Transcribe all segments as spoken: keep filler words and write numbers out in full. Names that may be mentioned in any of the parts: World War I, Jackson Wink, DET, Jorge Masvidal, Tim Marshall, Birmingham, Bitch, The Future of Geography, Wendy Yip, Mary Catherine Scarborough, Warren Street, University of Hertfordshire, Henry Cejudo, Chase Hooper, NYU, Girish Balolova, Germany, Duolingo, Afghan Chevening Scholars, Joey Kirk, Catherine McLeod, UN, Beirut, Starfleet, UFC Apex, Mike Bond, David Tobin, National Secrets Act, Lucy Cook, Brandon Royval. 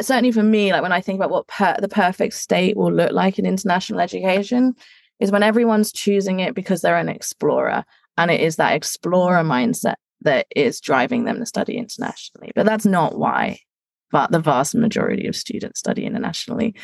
certainly for me, like when I think about what per- the perfect state will look like in international education, is when everyone's choosing it because they're an explorer, and it is that explorer mindset that is driving them to study internationally. But that's not why, but the vast majority of students study internationally.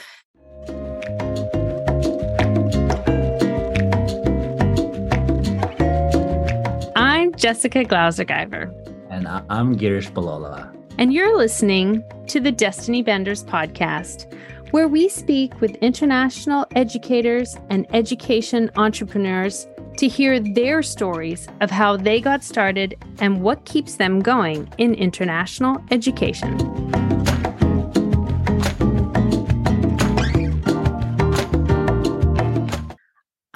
I'm Jessica Glauser-Gyver. And I'm Girish Balolova. And you're listening to the Destiny Benders podcast, where we speak with international educators and education entrepreneurs to hear their stories of how they got started and what keeps them going in international education.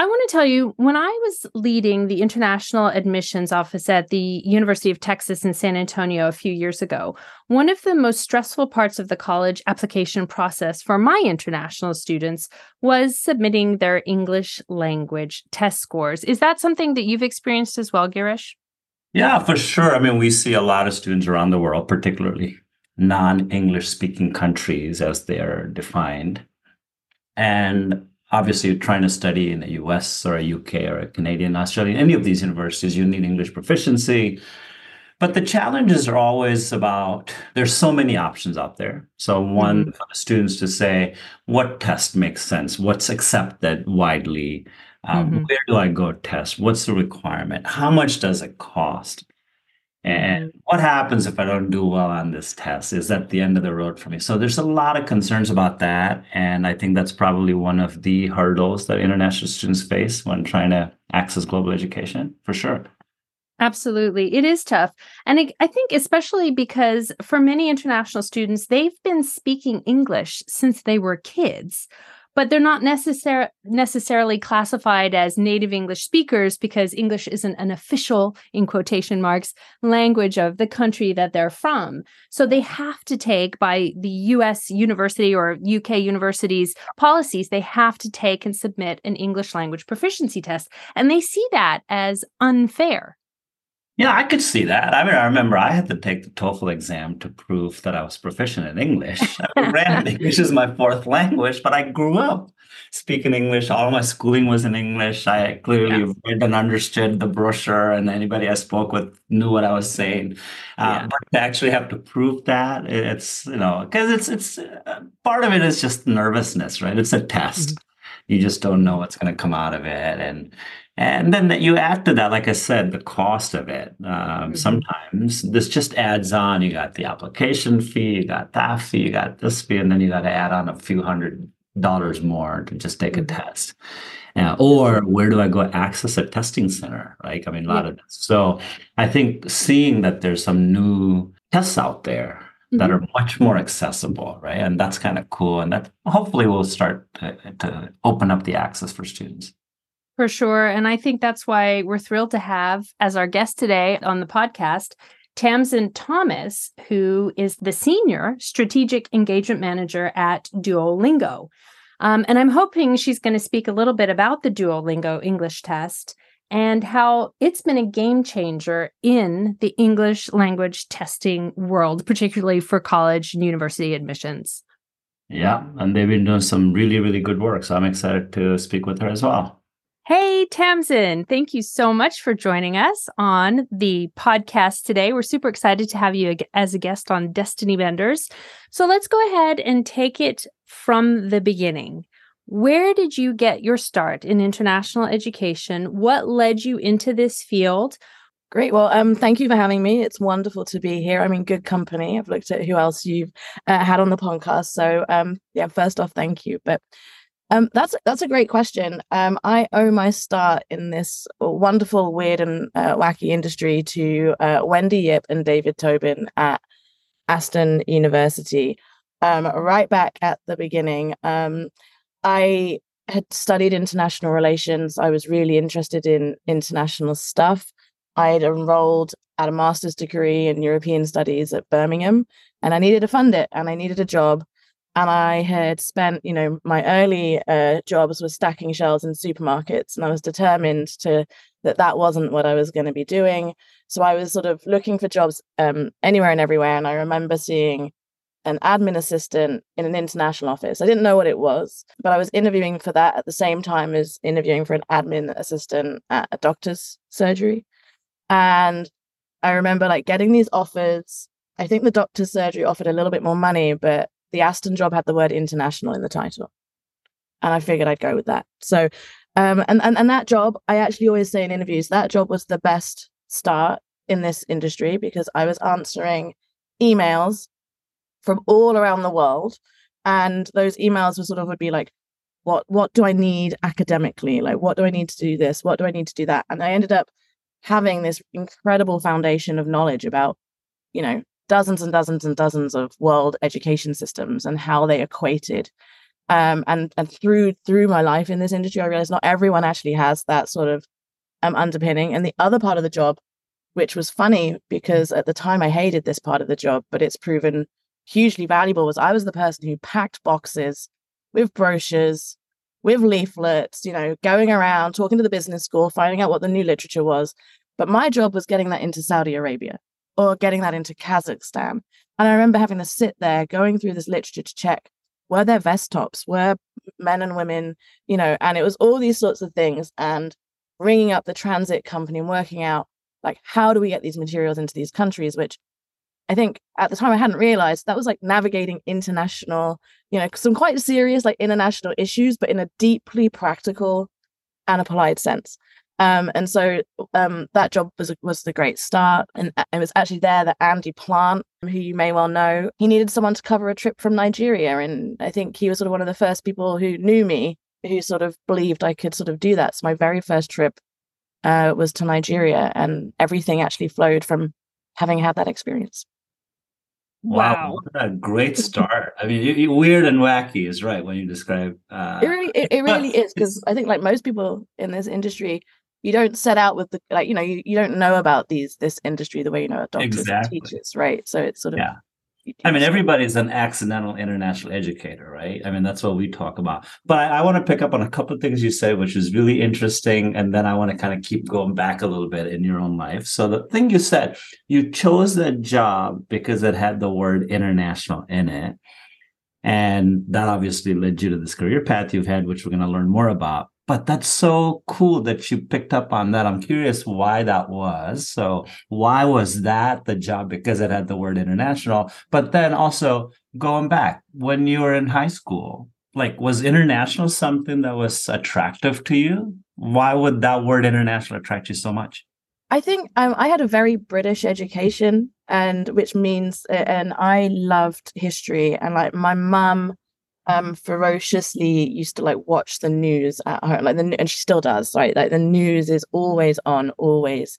I want to tell you, when I was leading the international admissions office at the University of Texas in San Antonio a few years ago, one of the most stressful parts of the college application process for my international students was submitting their English language test scores. Is that something that you've experienced as well, Girish? Yeah, for sure. I mean, we see a lot of students around the world, particularly non-English speaking countries as they are defined. And obviously, trying to study in the U S or a U K or a Canadian, Australian, any of these universities, you need English proficiency. But the challenges are always about, there's so many options out there. So one, mm-hmm. for the students to say, what test makes sense? What's accepted widely? Um, mm-hmm. Where do I go test? What's the requirement? How much does it cost? And what happens if I don't do well on this test? Is that the end of the road for me? So there's a lot of concerns about that. And I think that's probably one of the hurdles that international students face when trying to access global education, for sure. Absolutely. It is tough. And I, I think especially because for many international students, they've been speaking English since they were kids, but they're not necessar- necessarily classified as native English speakers because English isn't an official, in quotation marks, language of the country that they're from. So they have to take, by the U S university or U K universities' policies, they have to take and submit an English language proficiency test. And they see that as unfair. Yeah, I could see that. I mean, I remember I had to take the TOEFL exam to prove that I was proficient in English. I mean, granted, English is my fourth language, but I grew up speaking English. All my schooling was in English. I clearly yeah. read and understood the brochure, and anybody I spoke with knew what I was saying. Uh, yeah. But to actually have to prove that, it's, you know, because it's, it's uh, part of it is just nervousness, right? It's a test. Mm-hmm. You just don't know what's going to come out of it. And and then you add to that, like I said, the cost of it. Um, mm-hmm. Sometimes this just adds on. You got the application fee, you got that fee, you got this fee, and then you got to add on a few hundred dollars more to just take a test. Uh, or where do I go access a testing center? Like, I mean, a lot yeah. of this. So I think seeing that there's some new tests out there that are much more accessible, right? And that's kind of cool. And that hopefully will start to, to open up the access for students. For sure. And I think that's why we're thrilled to have as our guest today on the podcast, Tamsin Thomas, who is the Senior Strategic Engagement Manager at Duolingo. Um, and I'm hoping she's going to speak a little bit about the Duolingo English test and how it's been a game changer in the English language testing world, particularly for college and university admissions. Yeah, and they've been doing some really, really good work. So I'm excited to speak with her as well. Hey, Tamsin, thank you so much for joining us on the podcast today. We're super excited to have you as a guest on Destiny Benders. So let's go ahead and take it from the beginning. Where did you get your start in international education? What led you into this field? Great. Well, um, thank you for having me. It's wonderful to be here. I'm in good company. I've looked at who else you've uh, had on the podcast. So, um, yeah, first off, thank you. But um, that's that's a great question. Um, I owe my start in this wonderful, weird and uh, wacky industry to uh, Wendy Yip and David Tobin at Aston University. Um, right back at the beginning, um, I had studied international relations. I was really interested in international stuff. I had enrolled at a master's degree in European studies at Birmingham, and I needed to fund it, and I needed a job. And I had spent, you know, my early uh, jobs were stacking shelves in supermarkets, and I was determined to that that wasn't what I was going to be doing. So I was sort of looking for jobs um, anywhere and everywhere. And I remember seeing an admin assistant in an international office. I didn't know what it was, but I was interviewing for that at the same time as interviewing for an admin assistant at a doctor's surgery. And I remember like getting these offers. I think the doctor's surgery offered a little bit more money, but the Aston job had the word international in the title. And I figured I'd go with that. So, um, and, and, and that job, I actually always say in interviews, that job was the best start in this industry because I was answering emails from all around the world. And those emails were sort of would be like, what, what do I need academically? Like, what do I need to do this? What do I need to do that? And I ended up having this incredible foundation of knowledge about, you know, dozens and dozens and dozens of world education systems and how they equated. Um, and and through through my life in this industry, I realized not everyone actually has that sort of um, underpinning. And the other part of the job, which was funny because at the time I hated this part of the job, but it's proven hugely valuable, was I was the person who packed boxes with brochures, with leaflets, you know, going around, talking to the business school, finding out what the new literature was. But my job was getting that into Saudi Arabia or getting that into Kazakhstan. And I remember having to sit there going through this literature to check, were there vest tops? Were men and women, you know, and it was all these sorts of things and ringing up the transit company and working out, like, how do we get these materials into these countries, which I think at the time I hadn't realized that was like navigating international, you know, some quite serious like international issues, but in a deeply practical and a polite sense. Um, and so um, that job was was the great start. And it was actually there that Andy Plant, who you may well know, he needed someone to cover a trip from Nigeria. And I think he was sort of one of the first people who knew me, who sort of believed I could sort of do that. So my very first trip uh, was to Nigeria, and everything actually flowed from having had that experience. Wow, wow, what a great start. I mean, you, you, weird and wacky is right when you describe. Uh... It really, it, it really is, because I think like most people in this industry, you don't set out with the, like, you know, you, you don't know about these this industry the way you know about doctors exactly. and teachers, right? So it's sort of. Yeah. I mean, everybody's an accidental international educator, right? I mean, that's what we talk about. But I, I want to pick up on a couple of things you said, which is really interesting. And then I want to kind of keep going back a little bit in your own life. So the thing you said, you chose that job because it had the word international in it. And that obviously led you to this career path you've had, which we're going to learn more about. But that's so cool that you picked up on that. I'm curious why that was. So why was that the job? Because it had the word international. But then also going back, when you were in high school, like, was international something that was attractive to you? Why would that word international attract you so much? I think um, I had a very British education, and which means, and I loved history. And like my mum, Um, ferociously used to like watch the news at home, like the and she still does, right? Like the news is always on, always,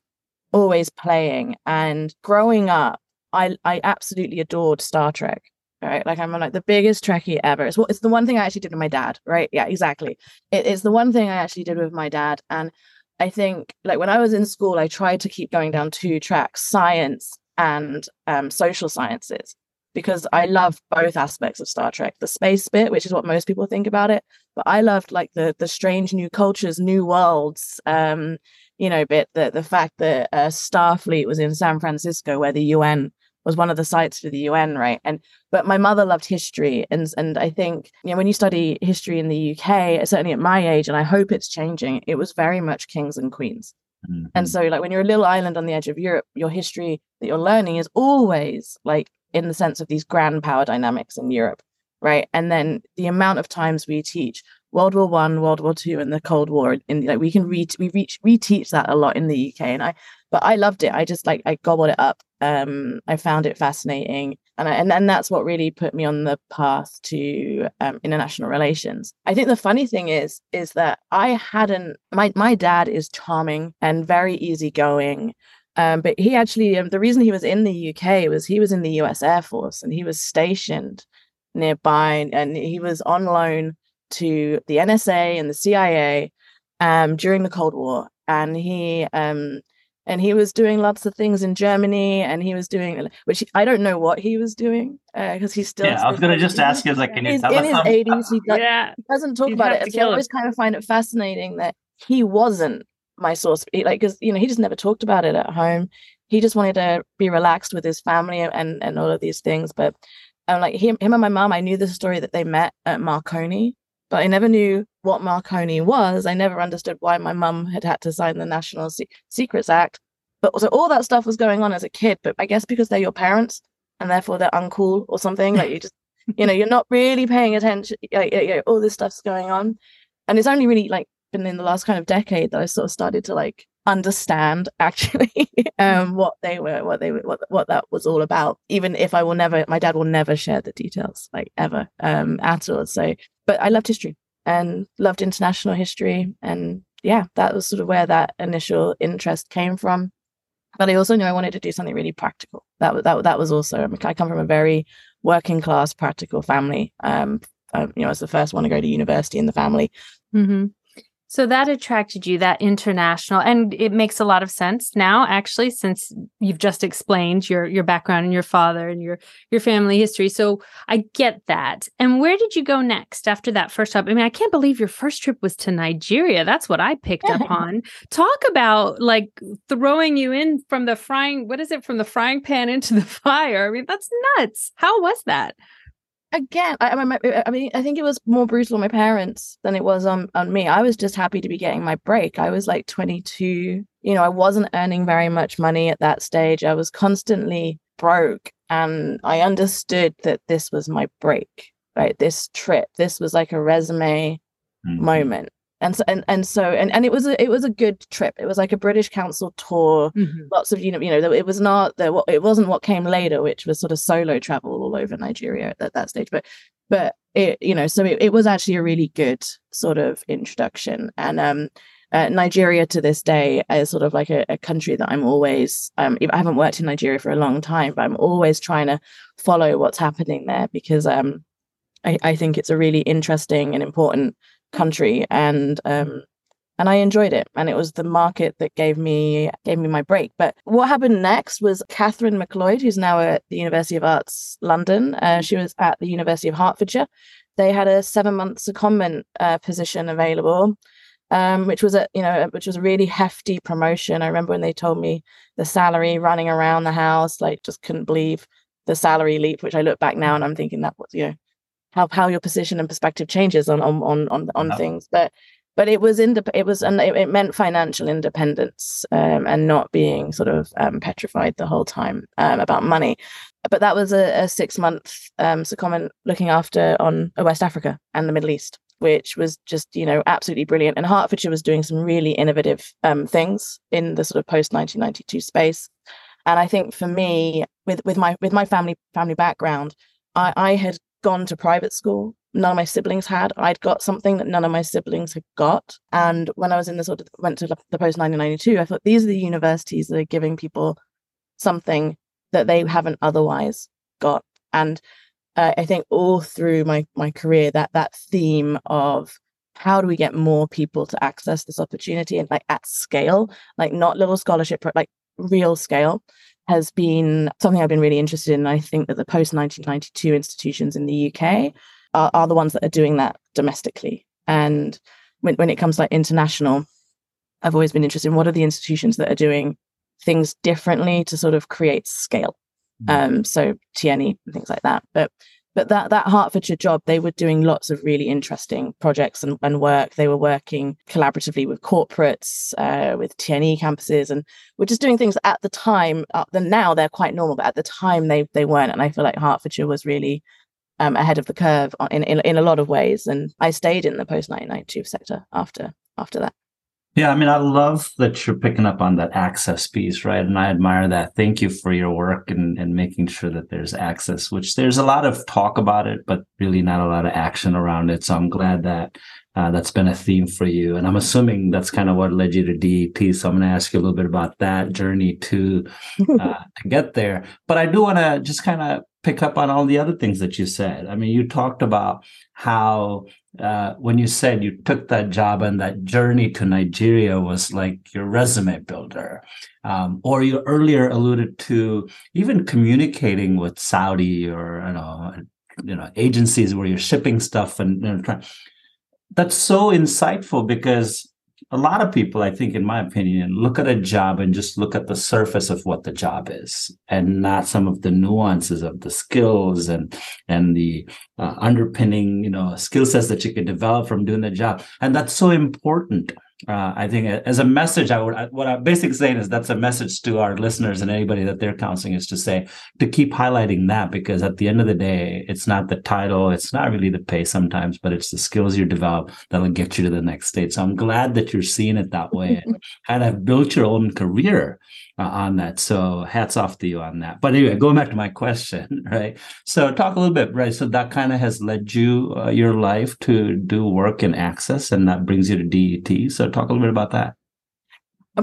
always playing. And growing up, I I absolutely adored Star Trek, right? Like I'm like the biggest Trekkie ever. It's what it's the one thing I actually did with my dad, right? Yeah, exactly. It, it's the one thing I actually did with my dad. And I think like when I was in school, I tried to keep going down two tracks: science and um, social sciences. Because I love both aspects of Star Trek, the space bit, which is what most people think about it. But I loved like the the strange new cultures, new worlds, um, you know, bit the, the fact that uh, Starfleet was in San Francisco, where the U N was one of the sites for the U N, right? And but my mother loved history. And and I think, you know, when you study history in the U K, certainly at my age, and I hope it's changing, it was very much kings and queens. Mm-hmm. And so like when you're a little island on the edge of Europe, your history that you're learning is always like, in the sense of these grand power dynamics in Europe, right? And then the amount of times we teach World War One, World War Two, and the Cold War, and like we can re- we reach reteach that a lot in the U K. And I, but I loved it. I just like I gobbled it up. Um, I found it fascinating, and I, and and that's what really put me on the path to um, international relations. I think the funny thing is, is that I hadn't. My my dad is charming and very easygoing. Um, but he actually, um, the reason he was in the U K was he was in the U S Air Force, and he was stationed nearby, and he was on loan to the N S A and the C I A um, during the Cold War. And he um, and he was doing lots of things in Germany, and he was doing, which I don't know what he was doing because uh, he's still. Yeah, I was going to just ask you, like, can you tell us something? In his eighties, he, does, yeah. he doesn't talk You'd about it. So I always kind of find it fascinating that he wasn't. My source, like, because you know he just never talked about it at home. He just wanted to be relaxed with his family and and all of these things. But And like him, him and my mom, I knew the story that they met at Marconi, but I never knew what Marconi was. I never understood why my mum had had to sign the National Se- Secrets Act. But so all that stuff was going on as a kid, but I guess because they're your parents and therefore they're uncool or something, like you just, you know, you're not really paying attention. Like, you know, all this stuff's going on. And it's only really like been in the last kind of decade that I sort of started to like understand actually um, what they were, what they were, what, what that was all about. Even if I will never, my dad will never share the details like ever um, at all. So, but I loved history and loved international history. And yeah, that was sort of where that initial interest came from. But I also knew I wanted to do something really practical. That was that, that was also. I, mean, I come from a very working class, practical family. Um, I, you know, I was the first one to go to university in the family. Mm-hmm. So that attracted you, that international, and it makes a lot of sense now. Actually, since you've just explained your your background and your father and your your family history, so I get that. And where did you go next after that first trip? I mean, I can't believe your first trip was to Nigeria. That's what I picked yeah. up on. Talk about like throwing you in from the frying. What is it? From the frying pan into the fire. I mean, that's nuts. How was that? Again, I, I, I mean, I think it was more brutal on my parents than it was on, on me. I was just happy to be getting my break. I was like twenty-two. You know, I wasn't earning very much money at that stage. I was constantly broke, and I understood that this was my break, right? This trip, this was like a resume mm-hmm. moment. And so, and, and so, and, and it was, a, it was a good trip. It was like a British Council tour, mm-hmm. lots of, you know, you know, it was not the, it wasn't what came later, which was sort of solo travel all over Nigeria at that stage. But, but it, you know, so it, it was actually a really good sort of introduction. And um, uh, Nigeria to this day is sort of like a, a country that I'm always, um, I haven't worked in Nigeria for a long time, but I'm always trying to follow what's happening there because um, I, I think it's a really interesting and important country, and um and I enjoyed it, and it was the market that gave me gave me my break. But what happened next was Catherine McLeod, who's now at the University of Arts London. Uh, she was at the University of Hertfordshire. They had a seven month secondment uh, position available, um which was a you know which was a really hefty promotion. I remember when they told me the salary, running around the house, like just couldn't believe the salary leap. Which I look back now and I'm thinking that was you know. How how your position and perspective changes on on on on, on oh. things, but but it was indep- it was and it, it meant financial independence um, and not being sort of um, petrified the whole time um, about money. But that was a, a six month um, secondment looking after on West Africa and the Middle East, which was just you know absolutely brilliant. And Hertfordshire was doing some really innovative um, things in the sort of post nineteen ninety-two space. And I think for me, with with my with my family family background, I, I had. gone to private school. None of my siblings had. I'd got something that none of my siblings had got. And when I was in the sort of went to the post nineteen ninety-two, I thought these are the universities that are giving people something that they haven't otherwise got. And uh, I think all through my my career, that that theme of how do we get more people to access this opportunity and like at scale, like not little scholarship, but like real scale, has been something I've been really interested in. I think that the post-nineteen ninety-two institutions in the U K are, are the ones that are doing that domestically. And when, when it comes to like international, I've always been interested in what are the institutions that are doing things differently to sort of create scale. Mm-hmm. Um, so T N E and things like that. But but that that Hertfordshire job, they were doing lots of really interesting projects and, and work. They were working collaboratively with corporates, uh, with T N E campuses, and were just doing things at the time. Uh, now they're quite normal, but at the time they they weren't. And I feel like Hertfordshire was really um, ahead of the curve in, in in a lot of ways. And I stayed in the post-nineteen ninety-two sector after after that. Yeah, I mean, I love that you're picking up on that access piece, right? And I admire that. Thank you for your work and, and making sure that there's access, which there's a lot of talk about it, but really not a lot of action around it. So I'm glad that uh, that's been a theme for you. And I'm assuming that's kind of what led you to D E T. So I'm going to ask you a little bit about that journey to, uh, to get there. But I do want to just kind of pick up on all the other things that you said. I mean, you talked about how uh, when you said you took that job and that journey to Nigeria was like your resume builder, um, or you earlier alluded to even communicating with Saudi or you know, you know agencies where you're shipping stuff and you know, trying. That's so insightful because a lot of people, I think, in my opinion, look at a job and just look at the surface of what the job is and not some of the nuances of the skills and and the uh, underpinning, you know, skill sets that you can develop from doing the job. And that's so important. Uh, I think as a message, I would I, what I'm basically saying is that's a message to our listeners and anybody that they're counseling is to say to keep highlighting that, because at the end of the day, it's not the title, it's not really the pay sometimes, but it's the skills you develop that'll get you to the next stage. So I'm glad that you're seeing it that way and kind of built your own career uh, on that. So hats off to you on that. But anyway, going back to my question, right? So talk a little bit, right? So that kind of has led you, uh, your life to do work in Access, and that brings you to D E T. So talk a little bit about that.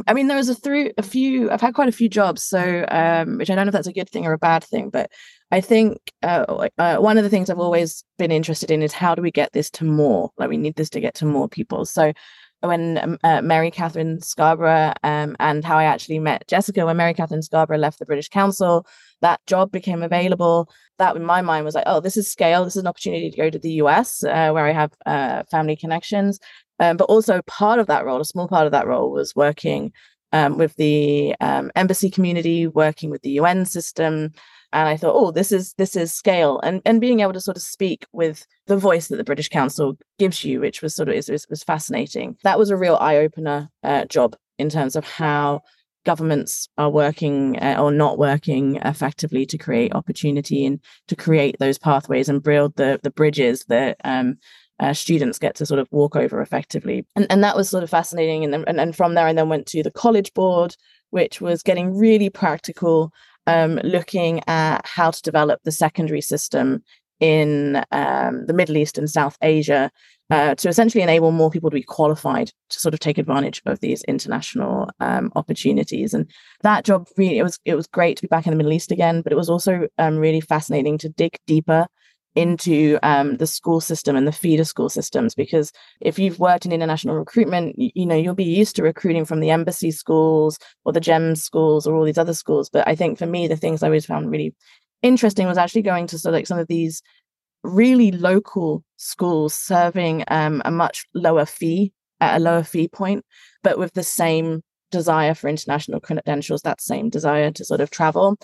I mean, there was a, through, a few, I've had quite a few jobs, so um, which I don't know if that's a good thing or a bad thing, but I think uh, uh, one of the things I've always been interested in is how do we get this to more, like we need this to get to more people. So when uh, Mary Catherine Scarborough um, and how I actually met Jessica, when Mary Catherine Scarborough left the British Council, that job became available. That in my mind was like, oh, this is scale. This is an opportunity to go to the U S uh, where I have uh, family connections. Um, but also part of that role, a small part of that role, was working um, with the um, embassy community, working with the U N system. And I thought, oh, this is this is scale. And and being able to sort of speak with the voice that the British Council gives you, which was sort of is, is, was fascinating. That was a real eye-opener uh, job in terms of how governments are working uh, or not working effectively to create opportunity and to create those pathways and build the the bridges that um, uh, students get to sort of walk over effectively. And and that was sort of fascinating. And, and, and from there, I then went to the College Board, which was getting really practical, um, looking at how to develop the secondary system in um, the Middle East and South Asia uh, to essentially enable more people to be qualified to sort of take advantage of these international um, opportunities. And that job, really, it was it was great to be back in the Middle East again, but it was also um, really fascinating to dig deeper into um, the school system and the feeder school systems, because if you've worked in international recruitment, you, you know, you'll be used to recruiting from the embassy schools or the GEM schools or all these other schools. But I think for me, the things I always found really interesting was actually going to sort of like some of these really local schools serving um, a much lower fee at a lower fee point, but with the same desire for international credentials, that same desire to sort of travel.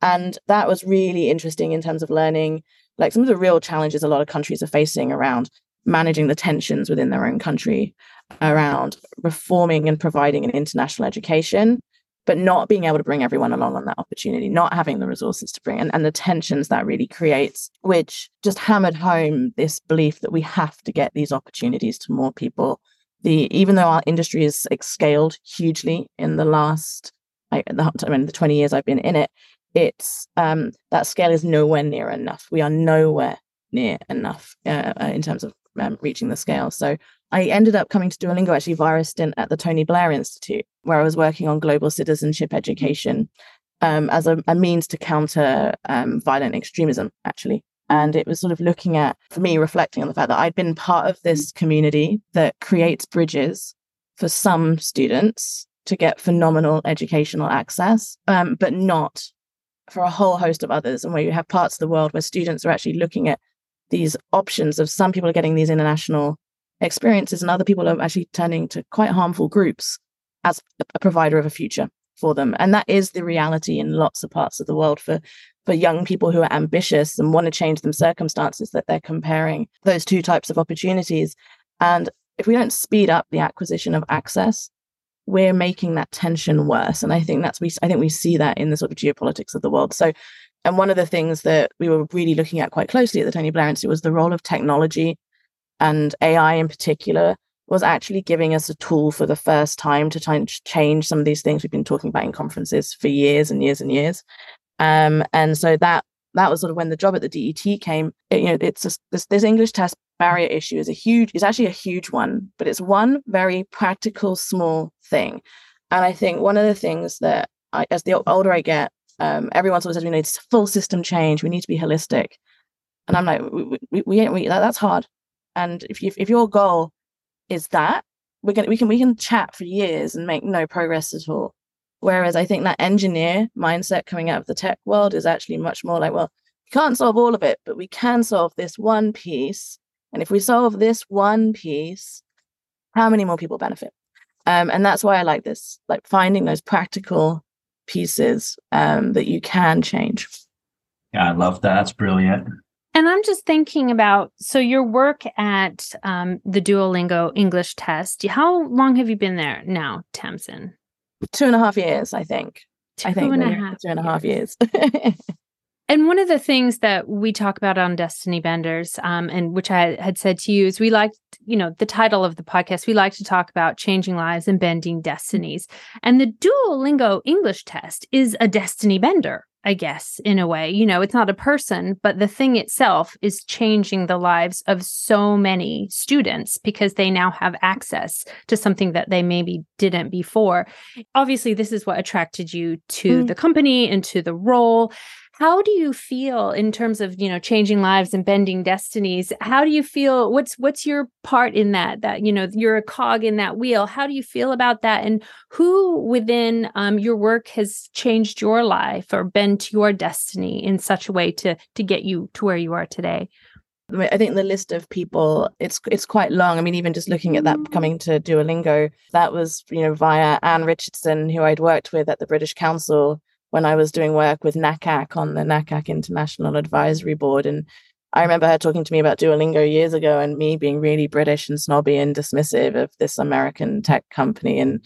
And that was really interesting in terms of learning, like some of the real challenges a lot of countries are facing around managing the tensions within their own country, around reforming and providing an international education, but not being able to bring everyone along on that opportunity, not having the resources to bring, and, and the tensions that really creates, which just hammered home this belief that we have to get these opportunities to more people. The even though our industry has scaled hugely in the last, I, the, I mean, the twenty years I've been in it, it's um, that scale is nowhere near enough. We are nowhere near enough uh, in terms of um, reaching the scale. So I ended up coming to Duolingo actually via a stint at the Tony Blair Institute, where I was working on global citizenship education um, as a, a means to counter um, violent extremism, actually. And it was sort of looking at, for me, reflecting on the fact that I'd been part of this community that creates bridges for some students to get phenomenal educational access, um, but not for a whole host of others. And where you have parts of the world where students are actually looking at these options of some people are getting these international experiences and other people are actually turning to quite harmful groups as a provider of a future for them. And that is the reality in lots of parts of the world for, for young people who are ambitious and want to change them circumstances, that they're comparing those two types of opportunities. And if we don't speed up the acquisition of access, we're making that tension worse. And I think that's, we, I think we see that in the sort of geopolitics of the world. So, and one of the things that we were really looking at quite closely at the Tony Blair Institute was the role of technology, and A I in particular was actually giving us a tool for the first time to try and change some of these things we've been talking about in conferences for years and years and years. Um, and so that that was sort of when the job at the D E T came. It, you know, it's just, this, this English test barrier issue is a huge, it's actually a huge one, but it's one very practical, small thing. And I think one of the things that, I, as the older I get, um, everyone sort of says we need full system change. We need to be holistic. And I'm like, we, we, we, we that, that's hard. And if you, if your goal is that, we're gonna, we can we can chat for years and make no progress at all. Whereas I think that engineer mindset coming out of the tech world is actually much more like, well, we can't solve all of it, but we can solve this one piece. And if we solve this one piece, how many more people benefit? Um, and that's why I like this, like finding those practical pieces um, that you can change. Yeah, I love that. That's brilliant. And I'm just thinking about, so your work at um, the Duolingo English test, how long have you been there now, Tamsin? Two and a half years, I think. Two I think and a half. Two and a half years. years. And one of the things that we talk about on Destiny Benders, um, and which I had said to you, is we like, you know, the title of the podcast, we like to talk about changing lives and bending destinies. And the Duolingo English test is a destiny bender, I guess, in a way. You know, it's not a person, but the thing itself is changing the lives of so many students because they now have access to something that they maybe didn't before. Obviously, this is what attracted you to mm. the company and to the role. How do you feel in terms of, you know, changing lives and bending destinies? How do you feel? What's what's your part in that? That, you know, you're a cog in that wheel. How do you feel about that? And who within um, your work has changed your life or bent your destiny in such a way to to get you to where you are today? I think the list of people, it's it's quite long. I mean, even just looking at that, coming to Duolingo, that was, you know, via Anne Richardson, who I'd worked with at the British Council when I was doing work with N A C A C on the N A C A C International Advisory Board. And I remember her talking to me about Duolingo years ago and me being really British and snobby and dismissive of this American tech company and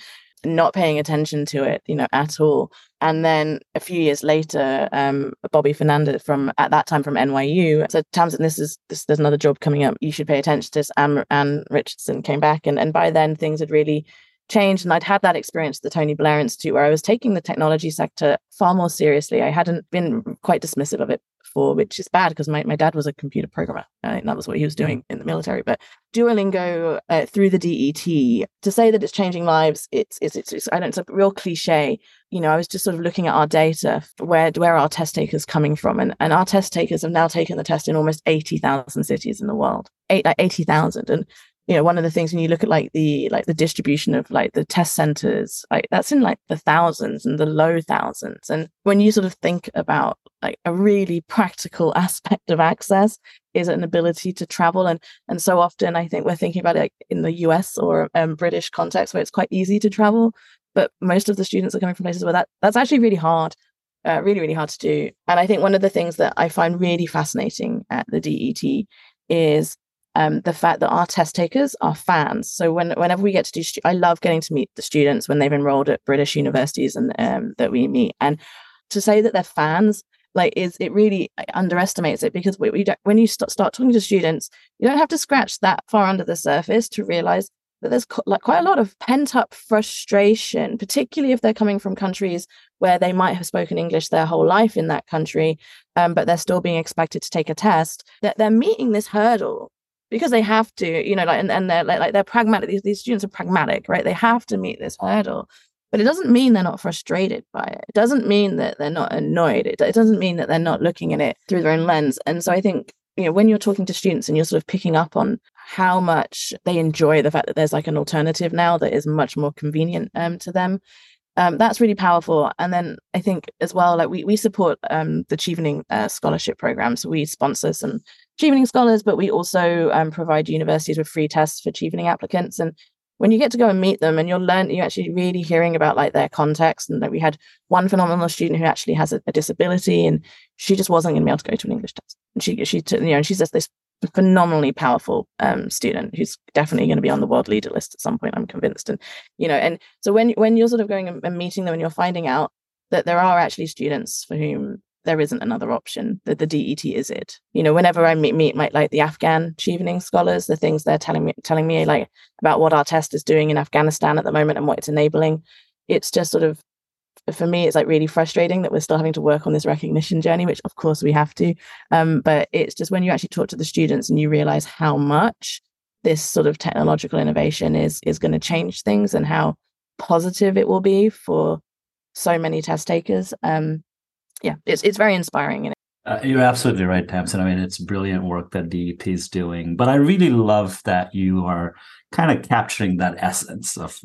not paying attention to it, you know, at all. And then a few years later, um, Bobby Fernandez from, at that time from N Y U, said, Tamsin, this is, this, there's another job coming up. You should pay attention to this. Anne, Anne Richardson came back. And, and by then things had really changed. And I'd had that experience at the Tony Blair Institute where I was taking the technology sector far more seriously. I hadn't been quite dismissive of it before, which is bad because my, my dad was a computer programmer and that was what he was doing in the military. But Duolingo uh, through the D E T, to say that it's changing lives, it's, it's, it's, it's, I don't, it's a real cliche. You know, I was just sort of looking at our data, where, where are our test takers coming from? And, and our test takers have now taken the test in almost eighty thousand cities in the world, Eight, like eighty thousand. And you know, one of the things when you look at like the like the distribution of like the test centers, like that's in like the thousands and the low thousands. And when you sort of think about like a really practical aspect of access is an ability to travel. And and so often I think we're thinking about it like in the U S or um, British context where it's quite easy to travel. But most of the students are coming from places where that that's actually really hard. Uh, really, really hard to do. And I think one of the things that I find really fascinating at the D E T is Um, the fact that our test takers are fans. So when whenever we get to do, stu- I love getting to meet the students when they've enrolled at British universities and um, that we meet. And to say that they're fans, like, is it really underestimates it, because we, we don't, when you st- start talking to students, you don't have to scratch that far under the surface to realize that there's co- like quite a lot of pent up frustration, particularly if they're coming from countries where they might have spoken English their whole life in that country, um, but they're still being expected to take a test, that they're meeting this hurdle. Because they have to, you know, like, and, and they're like, like they're pragmatic. These, these students are pragmatic, right? They have to meet this hurdle, but it doesn't mean they're not frustrated by it. It doesn't mean that they're not annoyed. It, it doesn't mean that they're not looking at it through their own lens. And so I think, you know, when you're talking to students and you're sort of picking up on how much they enjoy the fact that there's like an alternative now that is much more convenient um, to them, um, that's really powerful. And then I think as well, like we we support um, the Chevening uh, Scholarship Program. So we sponsor some Chevening scholars, but we also um, provide universities with free tests for Chevening applicants. And when you get to go and meet them and you'll learn, you're actually really hearing about like their context. And like we had one phenomenal student who actually has a, a disability, and she just wasn't going to be able to go to an English test. And she, she took, you know, and she's just this phenomenally powerful um, student who's definitely going to be on the world leader list at some point, I'm convinced. And, you know, and so when, when you're sort of going and meeting them and you're finding out that there are actually students for whom there isn't another option, that the D E T is it. You know, whenever I meet, meet my, like the Afghan Chevening scholars, the things they're telling me, telling me like about what our test is doing in Afghanistan at the moment and what it's enabling, it's just sort of, for me, it's like really frustrating that we're still having to work on this recognition journey, which of course we have to. Um, but it's just when you actually talk to the students and you realize how much this sort of technological innovation is is going to change things and how positive it will be for so many test takers. Um, Yeah, it's it's very inspiring. Uh, you're absolutely right, Tamsin. I mean, it's brilliant work that D E T is doing. But I really love that you are kind of capturing that essence of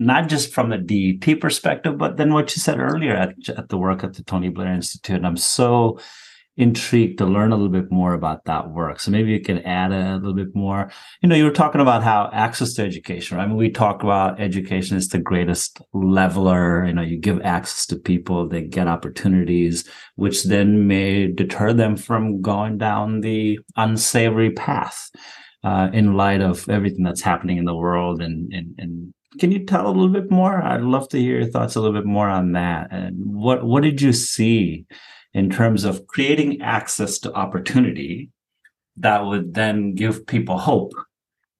not just from the D E T perspective, but then what you said earlier at, at the work at the Tony Blair Institute. And I'm so intrigued to learn a little bit more about that work. So maybe you can add a, a little bit more. You know, you were talking about how access to education, right? I mean, we talk about education is the greatest leveler. You know, you give access to people, they get opportunities, which then may deter them from going down the unsavory path uh, in light of everything that's happening in the world. And, and, and can you tell a little bit more? I'd love to hear your thoughts a little bit more on that. And what, what did you see in terms of creating access to opportunity that would then give people hope?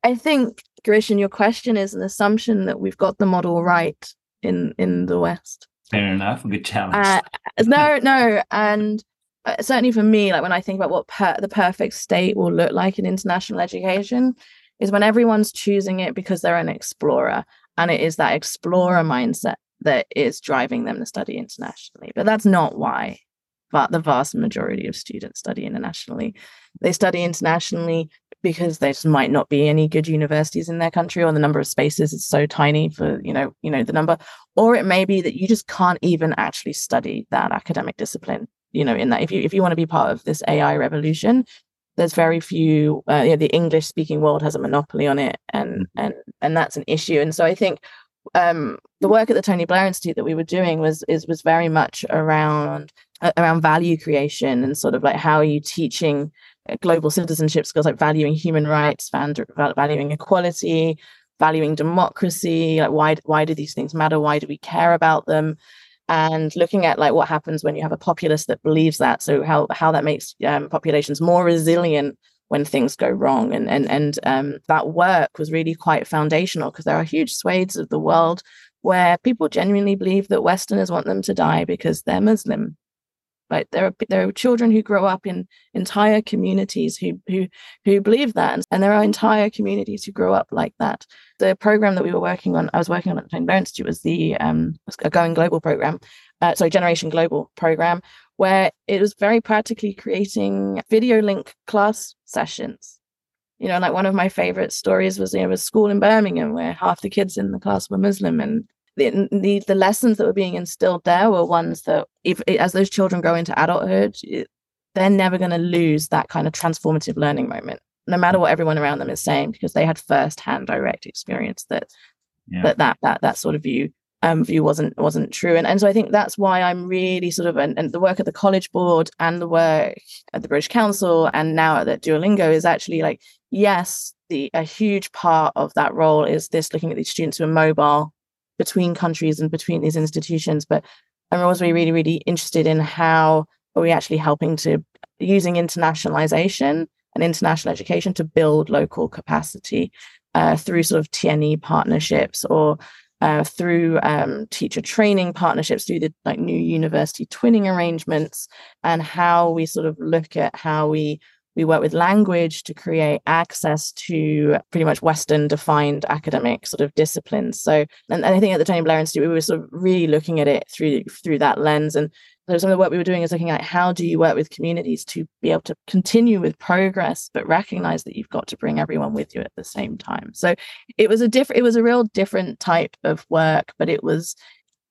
I think, Girish, your question is an assumption that we've got the model right in, in the West. Fair enough. Good challenge. Uh, no, no. And uh, certainly for me, like when I think about what per- the perfect state will look like in international education is when everyone's choosing it because they're an explorer. And it is that explorer mindset that is driving them to study internationally. But that's not why. But the vast majority of students study internationally. They study internationally because there just might not be any good universities in their country, or the number of spaces is so tiny for, you know, you know, the number. Or it may be that you just can't even actually study that academic discipline, you know, in that if you if you want to be part of this A I revolution, there's very few, uh, you know, the English speaking world has a monopoly on it. And and and that's an issue. And so I think um, the work at the Tony Blair Institute that we were doing was is was very much around around value creation and sort of like how are you teaching global citizenship skills, like valuing human rights, valuing equality, valuing democracy, like why why do these things matter, why do we care about them, and looking at like what happens when you have a populace that believes that, so how how that makes um, populations more resilient when things go wrong. And and and um, that work was really quite foundational because there are huge swathes of the world where people genuinely believe that Westerners want them to die because they're Muslim. Like there are there are children who grow up in entire communities who who who believe that, and, and there are entire communities who grow up like that. The program that we were working on, I was working on at the Tony Blair Institute, was the um was a Going Global program, uh, sorry, Generation Global program, where it was very practically creating video link class sessions. You know, like one of my favorite stories was, you know, a school in Birmingham where half the kids in the class were Muslim, and The, the the lessons that were being instilled there were ones that if as those children grow into adulthood, it, they're never going to lose that kind of transformative learning moment, no matter what everyone around them is saying, because they had firsthand direct experience that yeah. that, that that that sort of view um view wasn't wasn't true. And and so I think that's why I'm really sort of and, and the work at the College Board and the work at the British Council and now at Duolingo is actually like, yes, the a huge part of that role is this looking at these students who are mobile between countries and between these institutions. But I'm always really, really, really interested in how are we actually helping to using internationalization and international education to build local capacity uh, through sort of T N E partnerships or uh, through um, teacher training partnerships, through the like new university twinning arrangements, and how we sort of look at how we We work with language to create access to pretty much Western-defined academic sort of disciplines. So, and, and I think at the Tony Blair Institute, we were sort of really looking at it through through that lens. And so some of the work we were doing is looking at how do you work with communities to be able to continue with progress, but recognize that you've got to bring everyone with you at the same time. So it was a different, it was a real different type of work, but it was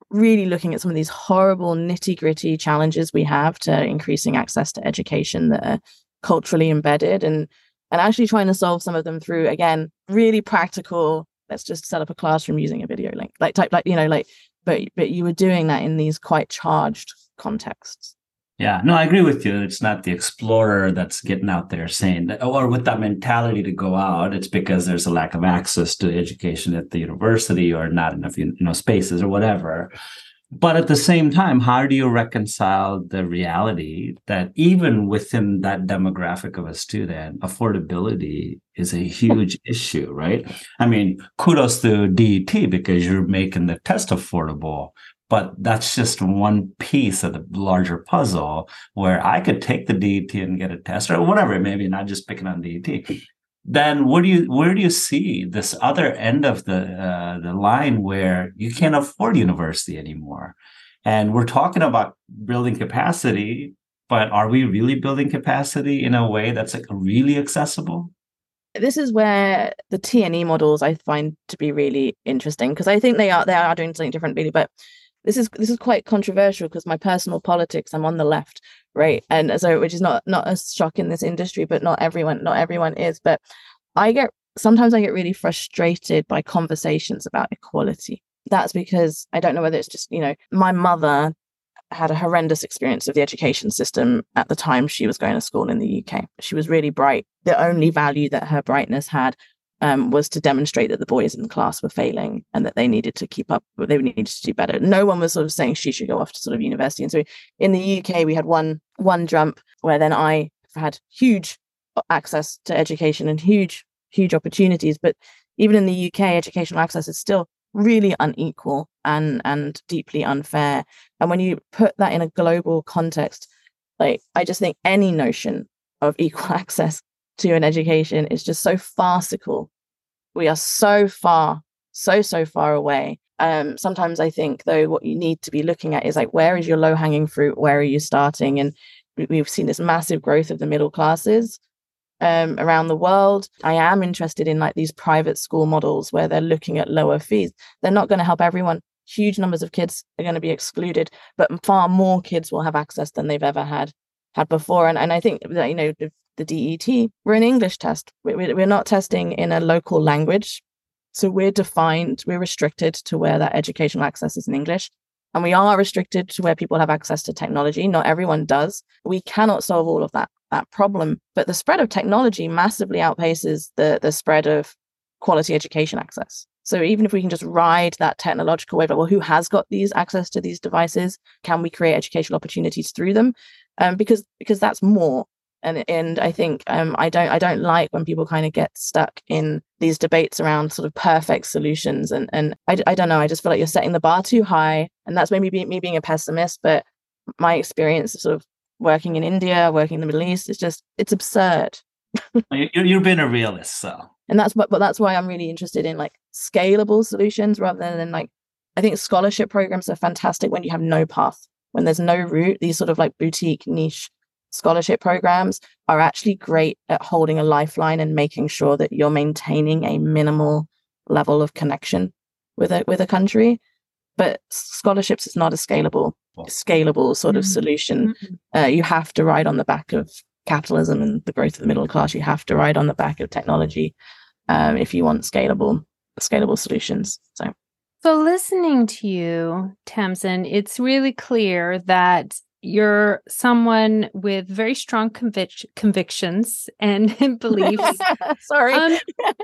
really looking at some of these horrible nitty-gritty challenges we have to increasing access to education that are culturally embedded, and and actually trying to solve some of them through, again, really practical, let's just set up a classroom using a video link, like type like you know like but but you were doing that in these quite charged contexts. Yeah, no, I agree with you. It's not the explorer that's getting out there saying that, or with that mentality to go out. It's because there's a lack of access to education at the university or not enough you know spaces or whatever. But at the same time, how do you reconcile the reality that even within that demographic of a student, affordability is a huge issue, right? I mean, kudos to D E T because you're making the test affordable, but that's just one piece of the larger puzzle where I could take the D E T and get a test or whatever it may be, not just picking on D E T. Then what do you where do you see this other end of the uh, the line where you can't afford university anymore? And we're talking about building capacity, but are we really building capacity in a way that's like really accessible? This is where the T N E models I find to be really interesting, because I think they are they are doing something different, really. But this is this is quite controversial because my personal politics, I'm on the left, right? And so, which is not not a shock in this industry, but not everyone not everyone is. But I get sometimes I get really frustrated by conversations about equality. That's because I don't know whether it's just, you know, my mother had a horrendous experience of the education system at the time she was going to school in the U K. She was really bright. The only value that her brightness had um, was to demonstrate that the boys in the class were failing and that they needed to keep up, they needed to do better. No one was sort of saying she should go off to sort of university. And so in the U K, we had one, one jump where then I had huge access to education and huge, huge opportunities. But even in the U K, educational access is still really unequal and and deeply unfair. And when you put that in a global context, like I just think any notion of equal access to an education is just so farcical. We are so far, so, so far away. Um, sometimes I think, though, what you need to be looking at is like, where is your low-hanging fruit? Where are you starting? And we've seen this massive growth of the middle classes Um, around the world. I am interested in like these private school models where they're looking at lower fees. They're not going to help everyone. Huge numbers of kids are going to be excluded, but far more kids will have access than they've ever had had before. And and I think that, you know, the D E T, we're an English test. We, we, we're not testing in a local language. So we're defined, we're restricted to where that educational access is in English. And we are restricted to where people have access to technology. Not everyone does. We cannot solve all of that that problem. But the spread of technology massively outpaces the, the spread of quality education access. So even if we can just ride that technological wave, like, well, who has got these access to these devices? Can we create educational opportunities through them? Um, because because that's more. And and I think um, I don't I don't like when people kind of get stuck in these debates around sort of perfect solutions. And and I, I don't know, I just feel like you're setting the bar too high. And that's maybe me being a pessimist, but my experience is sort of working in India, working in the Middle East, it's just, it's absurd. you're, you're being a realist, so. And that's what, but that's why I'm really interested in like scalable solutions rather than, than like, I think scholarship programs are fantastic when you have no path, when there's no route. These sort of like boutique niche scholarship programs are actually great at holding a lifeline and making sure that you're maintaining a minimal level of connection with a, with a country. But scholarships is not a scalable, scalable sort of solution. Uh, you have to ride on the back of capitalism and the growth of the middle class. You have to ride on the back of technology um, if you want scalable, scalable solutions. So, so listening to you, Tamsin, it's really clear that you're someone with very strong convic- convictions and beliefs. Sorry, um,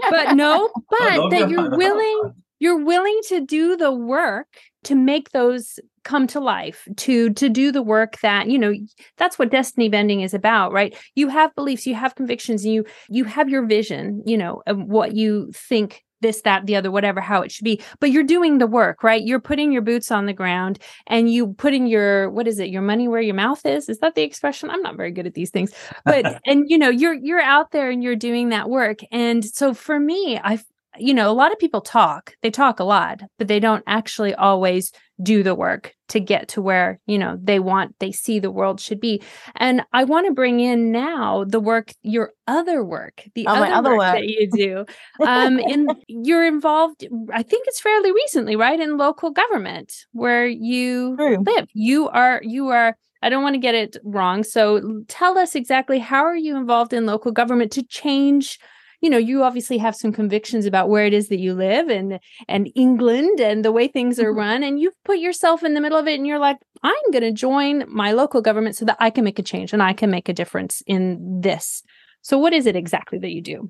but no, but that you're willing. You're willing to do the work to make those come to life, to to do the work that, you know, that's what destiny bending is about, right? You have beliefs, you have convictions, you you have your vision, you know, of what you think, this, that, the other, whatever, how it should be. But you're doing the work, right? You're putting your boots on the ground and you putting your, what is it, your money where your mouth is? Is that the expression? I'm not very good at these things. But, and, you know, you're you're out there and you're doing that work. And so for me, I've, you know, a lot of people talk, they talk a lot, but they don't actually always do the work to get to where, you know, they want, they see the world should be. And I want to bring in now the work, your other work, the oh, other, my other work, work that you do. Um, in, you're involved, I think it's fairly recently, right? In local government where you True. live, you are, you are, I don't want to get it wrong. So tell us exactly, how are you involved in local government to change? You know, you obviously have some convictions about where it is that you live and and England and the way things are run. And you've put yourself in the middle of it and you're like, I'm going to join my local government so that I can make a change and I can make a difference in this. So what is it exactly that you do?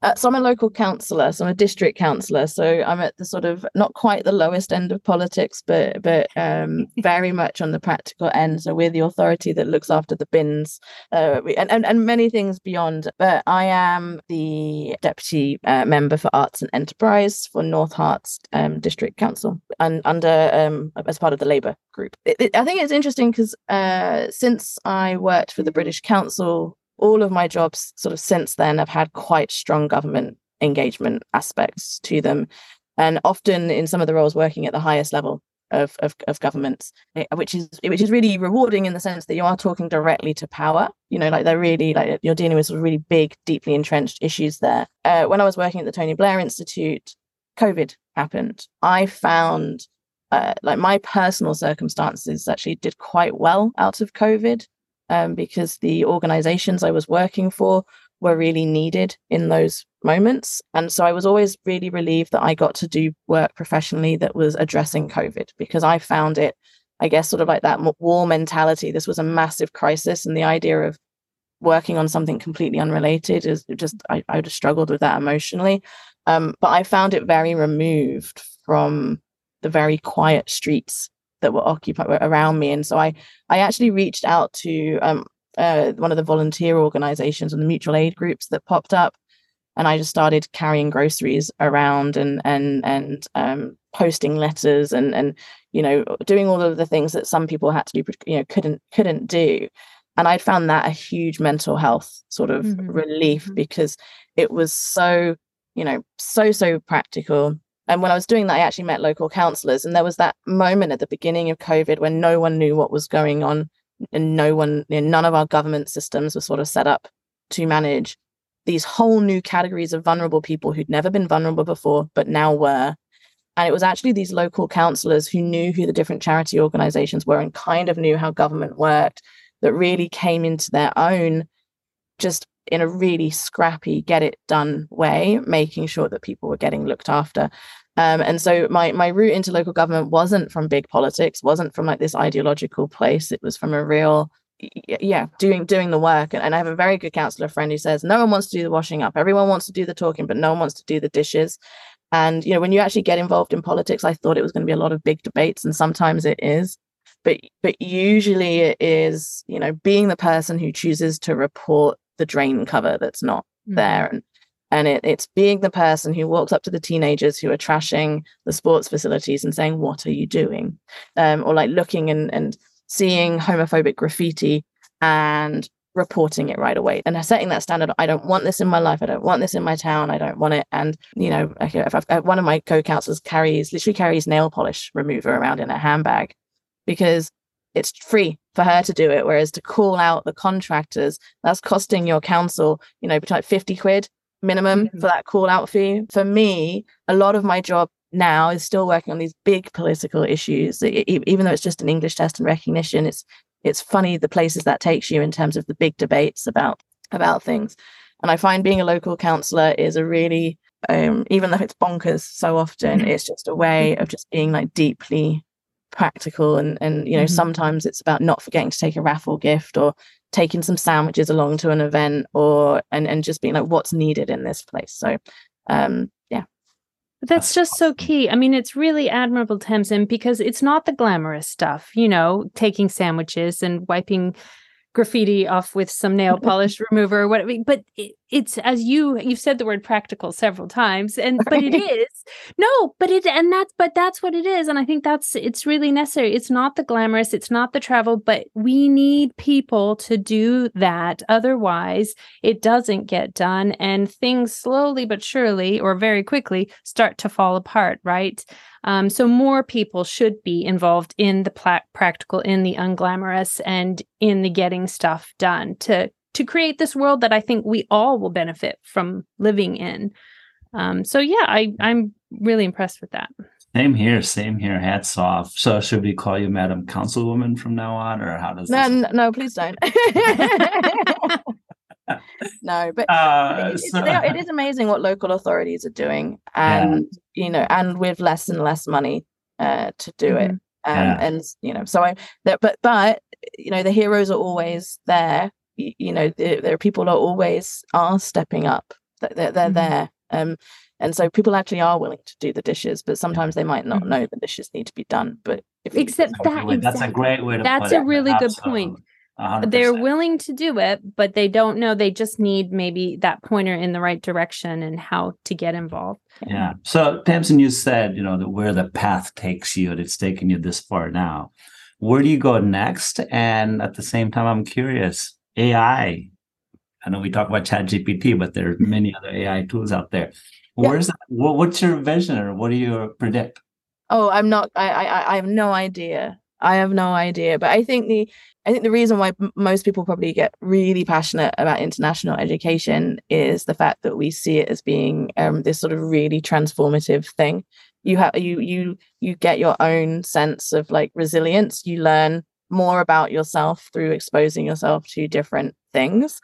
Uh, so I'm a local councillor, so I'm a district councillor. So I'm at the sort of not quite the lowest end of politics, but but um, very much on the practical end. So we're the authority that looks after the bins uh, we, and, and, and many things beyond. But I am the deputy uh, member for Arts and Enterprise for North Harts um, District Council and under um, as part of the Labour group. It, it, I think it's interesting because uh, since I worked for the British Council, all of my jobs sort of since then have had quite strong government engagement aspects to them. And often in some of the roles working at the highest level of, of, of governments, which is which is really rewarding in the sense that you are talking directly to power. You know, like they're really like you're dealing with sort of really big, deeply entrenched issues there. Uh, when I was working at the Tony Blair Institute, COVID happened. I found uh, like my personal circumstances actually did quite well out of COVID um, because the organizations I was working for were really needed in those moments. And so I was always really relieved that I got to do work professionally that was addressing COVID, because I found it, I guess, sort of like that war mentality. This was a massive crisis, and the idea of working on something completely unrelated is just, I, I just struggled with that emotionally. Um, but I found it very removed from the very quiet streets that were occupied around me. And so I, I actually reached out to um, uh, one of the volunteer organizations and the mutual aid groups that popped up. And I just started carrying groceries around and, and, and um, posting letters and, and, you know, doing all of the things that some people had to do, you know, couldn't, couldn't do. And I'd found that a huge mental health sort of mm-hmm. relief, because it was so, you know, so, so practical. And when I was doing that, I actually met local counsellors. And there was that moment at the beginning of COVID when no one knew what was going on, and no one, you know, none of our government systems were sort of set up to manage these whole new categories of vulnerable people who'd never been vulnerable before, but now were. And it was actually these local counsellors who knew who the different charity organisations were and kind of knew how government worked that really came into their own, just in a really scrappy, get it done way, making sure that people were getting looked after. Um, and so my my route into local government wasn't from big politics, wasn't from like this ideological place. It was from a real... yeah, doing doing the work. And, and I have a very good counsellor friend who says, no one wants to do the washing up. Everyone wants to do the talking, but no one wants to do the dishes. And, you know, when you actually get involved in politics, I thought it was going to be a lot of big debates, and sometimes it is. But but usually it is, you know, being the person who chooses to report the drain cover that's not mm-hmm. there. And and it, it's being the person who walks up to the teenagers who are trashing the sports facilities and saying, what are you doing? Um, or like looking and and seeing homophobic graffiti and reporting it right away and setting that standard. I don't want this in my life. I don't want this in my town. I don't want it. And, you know, if I've, if one of my co-counselors carries, literally carries nail polish remover around in her handbag because it's free for her to do it. Whereas to call out the contractors, that's costing your council, you know, like fifty quid minimum mm-hmm. for that call out fee. For me, a lot of my job now is still working on these big political issues, it, even though it's just an English test and recognition. It's it's funny the places that takes you in terms of the big debates about about things. And I find being a local councillor is a really, um, even though it's bonkers so often, it's just a way of just being like deeply practical. And and you know mm-hmm. sometimes it's about not forgetting to take a raffle gift or taking some sandwiches along to an event, or and and just being like, what's needed in this place. So. Um, That's just so key. I mean, it's really admirable, Tamsin, because it's not the glamorous stuff, you know, taking sandwiches and wiping graffiti off with some nail polish remover or whatever. But it, it's, as you, you've said the word practical several times, and, but it is, no, but it, and that's, but that's what it is. And I think that's, it's really necessary. It's not the glamorous, it's not the travel, but we need people to do that. Otherwise it doesn't get done, and things slowly but surely, or very quickly, start to fall apart. Right. Um, so more people should be involved in the pla- practical, in the unglamorous, and in the getting stuff done to, to create this world that I think we all will benefit from living in. Um, so yeah, I, I'm really impressed with that. Same here, same here. Hats off. So should we call you Madam Councilwoman from now on, or how does no, this? No, please don't. No, but uh, it, so... it is amazing what local authorities are doing, and yeah. you know, and with less and less money uh, to do mm-hmm. it, um, yeah. and you know, so I. That, but but you know, the heroes are always there. You, you know, there the people are always are stepping up. They're, they're mm-hmm. there, um, and so people actually are willing to do the dishes, but sometimes they might not mm-hmm. know the dishes need to be done. But if except you, that, exactly. that's a great way. To that's put a it. really that's good absolutely. point. one hundred percent. They're willing to do it, but they don't know. They just need maybe that pointer in the right direction and how to get involved. Yeah. So, Tamsin, you said, you know, that where the path takes you, and it's taken you this far now. Where do you go next? And at the same time, I'm curious, A I. I know we talk about ChatGPT, but there are many other A I tools out there. Where's yeah. that? What, what's your vision, or what do you predict? Oh, I'm not. I I, I have no idea. I have no idea. But I think the I think the reason why m- most people probably get really passionate about international education is the fact that we see it as being um, this sort of really transformative thing. you have you you you get your own sense of like resilience. You learn more about yourself through exposing yourself to different things,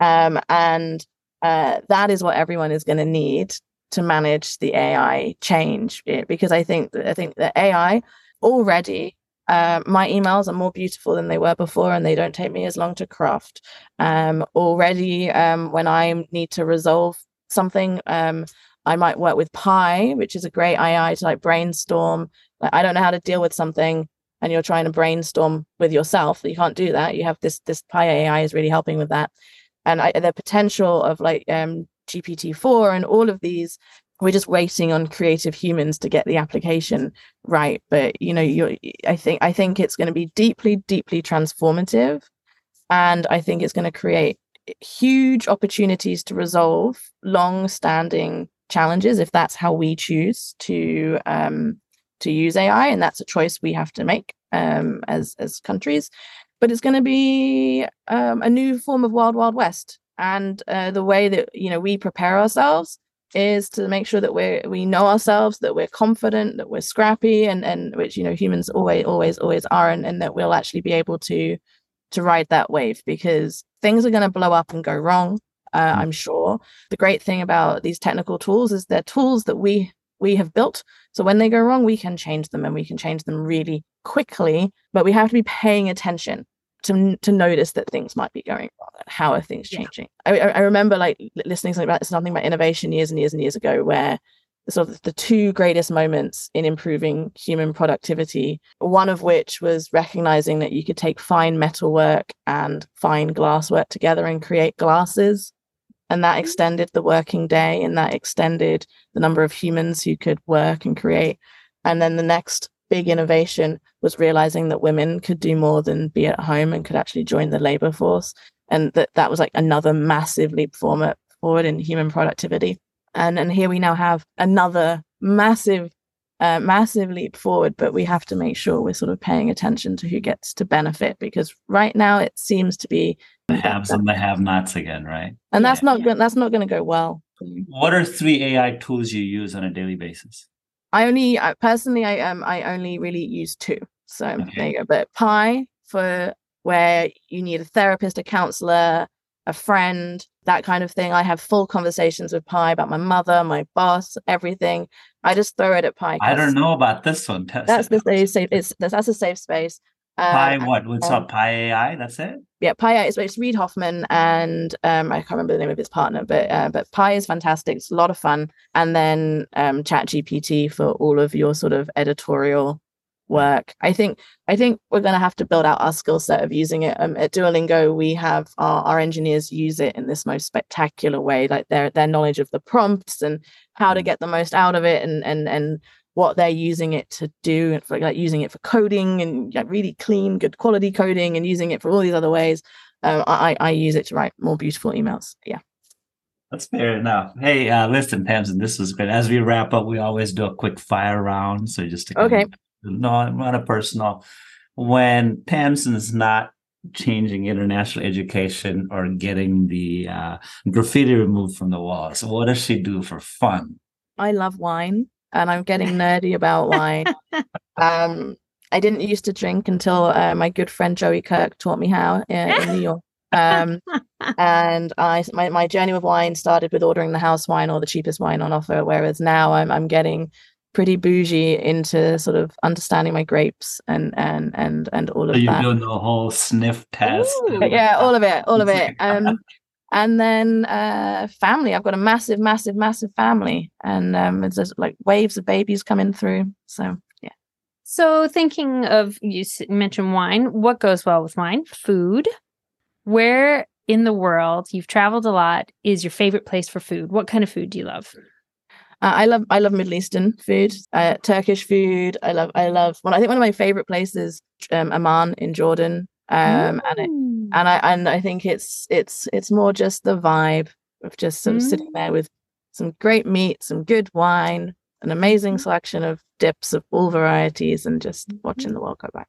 um, and uh, that is what everyone is going to need to manage the A I change. Because I think I think the A I already. Uh, my emails are more beautiful than they were before, and they don't take me as long to craft. Um, already, um, when I need to resolve something, um, I might work with Pi, which is a great A I to like brainstorm. Like, I don't know how to deal with something, and you're trying to brainstorm with yourself. You can't do that. You have this. This Pi A I is really helping with that, and I, the potential of like um, G P T four and all of these. We're just waiting on creative humans to get the application right. But, you know, you're, I think I think it's going to be deeply, deeply transformative. And I think it's going to create huge opportunities to resolve long-standing challenges, if that's how we choose to um, to use A I. And that's a choice we have to make um, as, as countries. But it's going to be um, a new form of Wild Wild West. And uh, the way that, you know, we prepare ourselves is to make sure that we we know ourselves, that we're confident, that we're scrappy, and and which, you know, humans always always always are, and, and that we'll actually be able to to ride that wave, because things are going to blow up and go wrong. Uh, I'm sure the great thing about these technical tools is they're tools that we we have built, so when they go wrong, we can change them, and we can change them really quickly. But we have to be paying attention to to notice that things might be going wrong. How are things changing? Yeah. I, I remember like listening something about something about innovation years and years and years ago, where sort of the two greatest moments in improving human productivity, one of which was recognizing that you could take fine metalwork and fine glasswork together and create glasses. And that extended the working day, and that extended the number of humans who could work and create. And then the next big innovation was realizing that women could do more than be at home and could actually join the labor force, and that that was like another massive leap forward in human productivity. And and here we now have another massive, uh, massive leap forward. But we have to make sure we're sort of paying attention to who gets to benefit, because right now it seems to be the haves and the have-nots again, right? And that's yeah. not go- that's not going to go well. What are three A I tools you use on a daily basis? I only I, personally, I um, I only really use two. So okay. There you go. But Pi, for where you need a therapist, a counselor, a friend, that kind of thing. I have full conversations with Pi about my mother, my boss, everything. I just throw it at Pi. I don't know about this one. That's, that's the safe. safe it's that's, that's a safe space. Um, Pi what? What's um, up? Pi A I. That's it. Yeah, Pi A I. It's, it's Reid Hoffman, and um, I can't remember the name of his partner, but uh, but Pi is fantastic. It's a lot of fun. And then um, ChatGPT for all of your sort of editorial work. I think I think we're going to have to build out our skill set of using it. Um, at Duolingo, we have our, our engineers use it in this most spectacular way, like their their knowledge of the prompts and how to get the most out of it, and and and. what they're using it to do, and for, like using it for coding and like really clean, good quality coding, and using it for all these other ways. Um, I, I use it to write more beautiful emails. Yeah. That's fair enough. Hey, uh, listen, Tamsin, this was good. As we wrap up, we always do a quick fire round. So just to okay. No, I'm not a personal. When Tamsin's not changing international education or getting the uh, graffiti removed from the walls, so what does she do for fun? I love wine. And I'm getting nerdy about wine. um, I didn't used to drink until uh, my good friend Joey Kirk taught me how in, in New York. Um, and I, my, my journey with wine started with ordering the house wine or the cheapest wine on offer, whereas now I'm I'm getting pretty bougie into sort of understanding my grapes and and and and all of so that. You're doing the whole sniff test. Ooh, yeah, all of it, all of it. Um, And then uh, family. I've got a massive, massive, massive family. And um, it's just like waves of babies coming through. So, yeah. So thinking of, you mentioned wine. What goes well with wine? Food. Where in the world, you've traveled a lot, is your favorite place for food? What kind of food do you love? Uh, I love I love Middle Eastern food, uh, Turkish food. I love, I love, well, I think one of my favorite places, um, Amman in Jordan. Um, and it, and I and I think it's it's it's more just the vibe of just sort of mm. sitting there with some great meat, some good wine, an amazing selection of dips of all varieties, and just watching the world go by.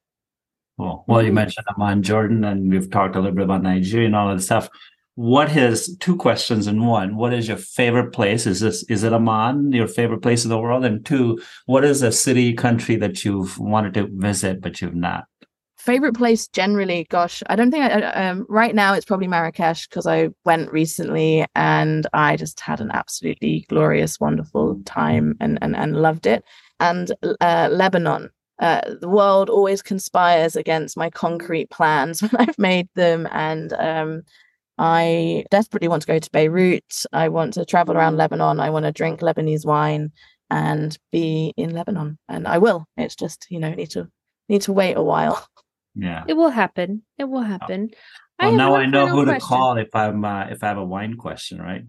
Cool. Well, you mentioned Amman, Jordan, and we've talked a little bit about Nigeria and all of the stuff. what is two questions in one? What is your favorite place? Is this is it Amman, your favorite place in the world? And two, what is a city, country that you've wanted to visit but you've not? Favorite place generally, gosh, I don't think I, um, right now it's probably Marrakesh because I went recently and I just had an absolutely glorious, wonderful time and and, and loved it. And uh, Lebanon. Uh, the world always conspires against my concrete plans when I've made them. And um, I desperately want to go to Beirut. I want to travel around Lebanon. I want to drink Lebanese wine and be in Lebanon. And I will. It's just, you know, need to need to wait a while. Yeah, it will happen. It will happen. Well, I now I know who question. to call if I'm uh, if I have a wine question, right?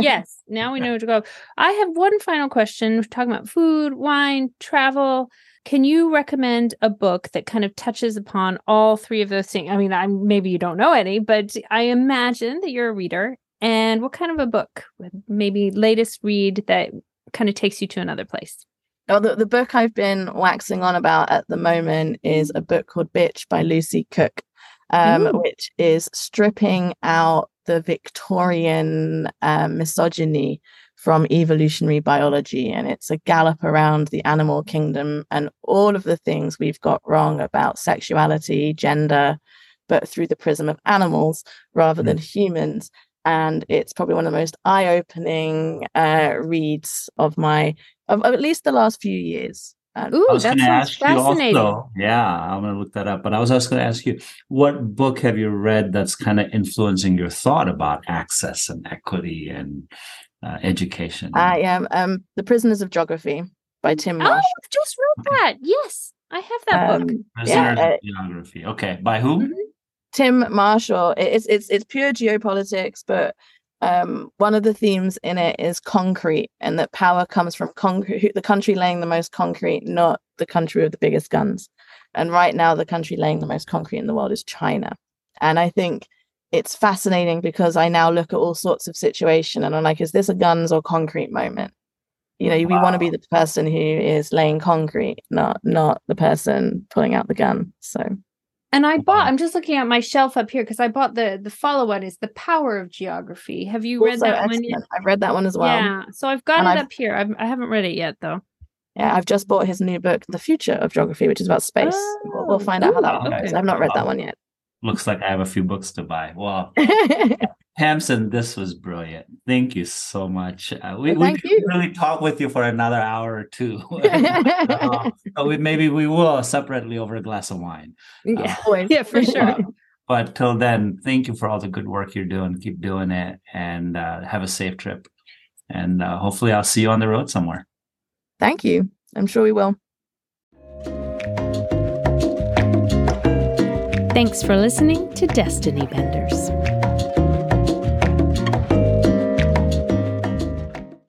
Yes, now we know where to go. I have one final question. We're talking about food, wine, travel. Can you recommend a book that kind of touches upon all three of those things? I mean, I maybe you don't know any, but I imagine that you're a reader. And what kind of a book, maybe latest read that kind of takes you to another place? Oh, the, the book I've been waxing on about at the moment is a book called Bitch by Lucy Cook, um, which is stripping out the Victorian uh, misogyny from evolutionary biology. And it's a gallop around the animal kingdom and all of the things we've got wrong about sexuality, gender, but through the prism of animals rather mm. than humans. And it's probably one of the most eye-opening uh, reads of my, of, of at least the last few years. Um, Ooh, that sounds fascinating. Also, yeah, I'm going to look that up. But I was also going to ask you, what book have you read that's kind of influencing your thought about access and equity and uh, education? I am um, The Prisoners of Geography by Tim Marshall. Oh, I just read that. Yes, I have that um, book. Prisoners yeah, uh, of Geography. Okay, by whom? Mm-hmm. Tim Marshall. It's it's it's pure geopolitics, but um, one of the themes in it is concrete, and that power comes from concrete. The country laying the most concrete, not the country with the biggest guns. And right now, the country laying the most concrete in the world is China. And I think it's fascinating because I now look at all sorts of situations, and I'm like, is this a guns or concrete moment? You know, we wow. want to be the person who is laying concrete, not not the person pulling out the gun. So. And I bought, I'm just looking at my shelf up here because I bought the, the follow-on is The Power of Geography. Have you read also that excellent. one? I've read that one as well. Yeah. So I've got and it I've, up here. I've, I haven't read it yet, though. Yeah. I've just bought his new book, The Future of Geography, which is about space. Oh, we'll, we'll find ooh, out how that one okay. goes. I've not read that one yet. Looks like I have a few books to buy. Wow. Tamsin, this was brilliant. Thank you so much. Uh, we well, we could really talk with you for another hour or two. uh, so we, maybe we will separately over a glass of wine. Yeah, uh, yeah for sure. Uh, but till then, thank you for all the good work you're doing. Keep doing it and uh, have a safe trip. And uh, hopefully I'll see you on the road somewhere. Thank you. I'm sure we will. Thanks for listening to Destiny Benders.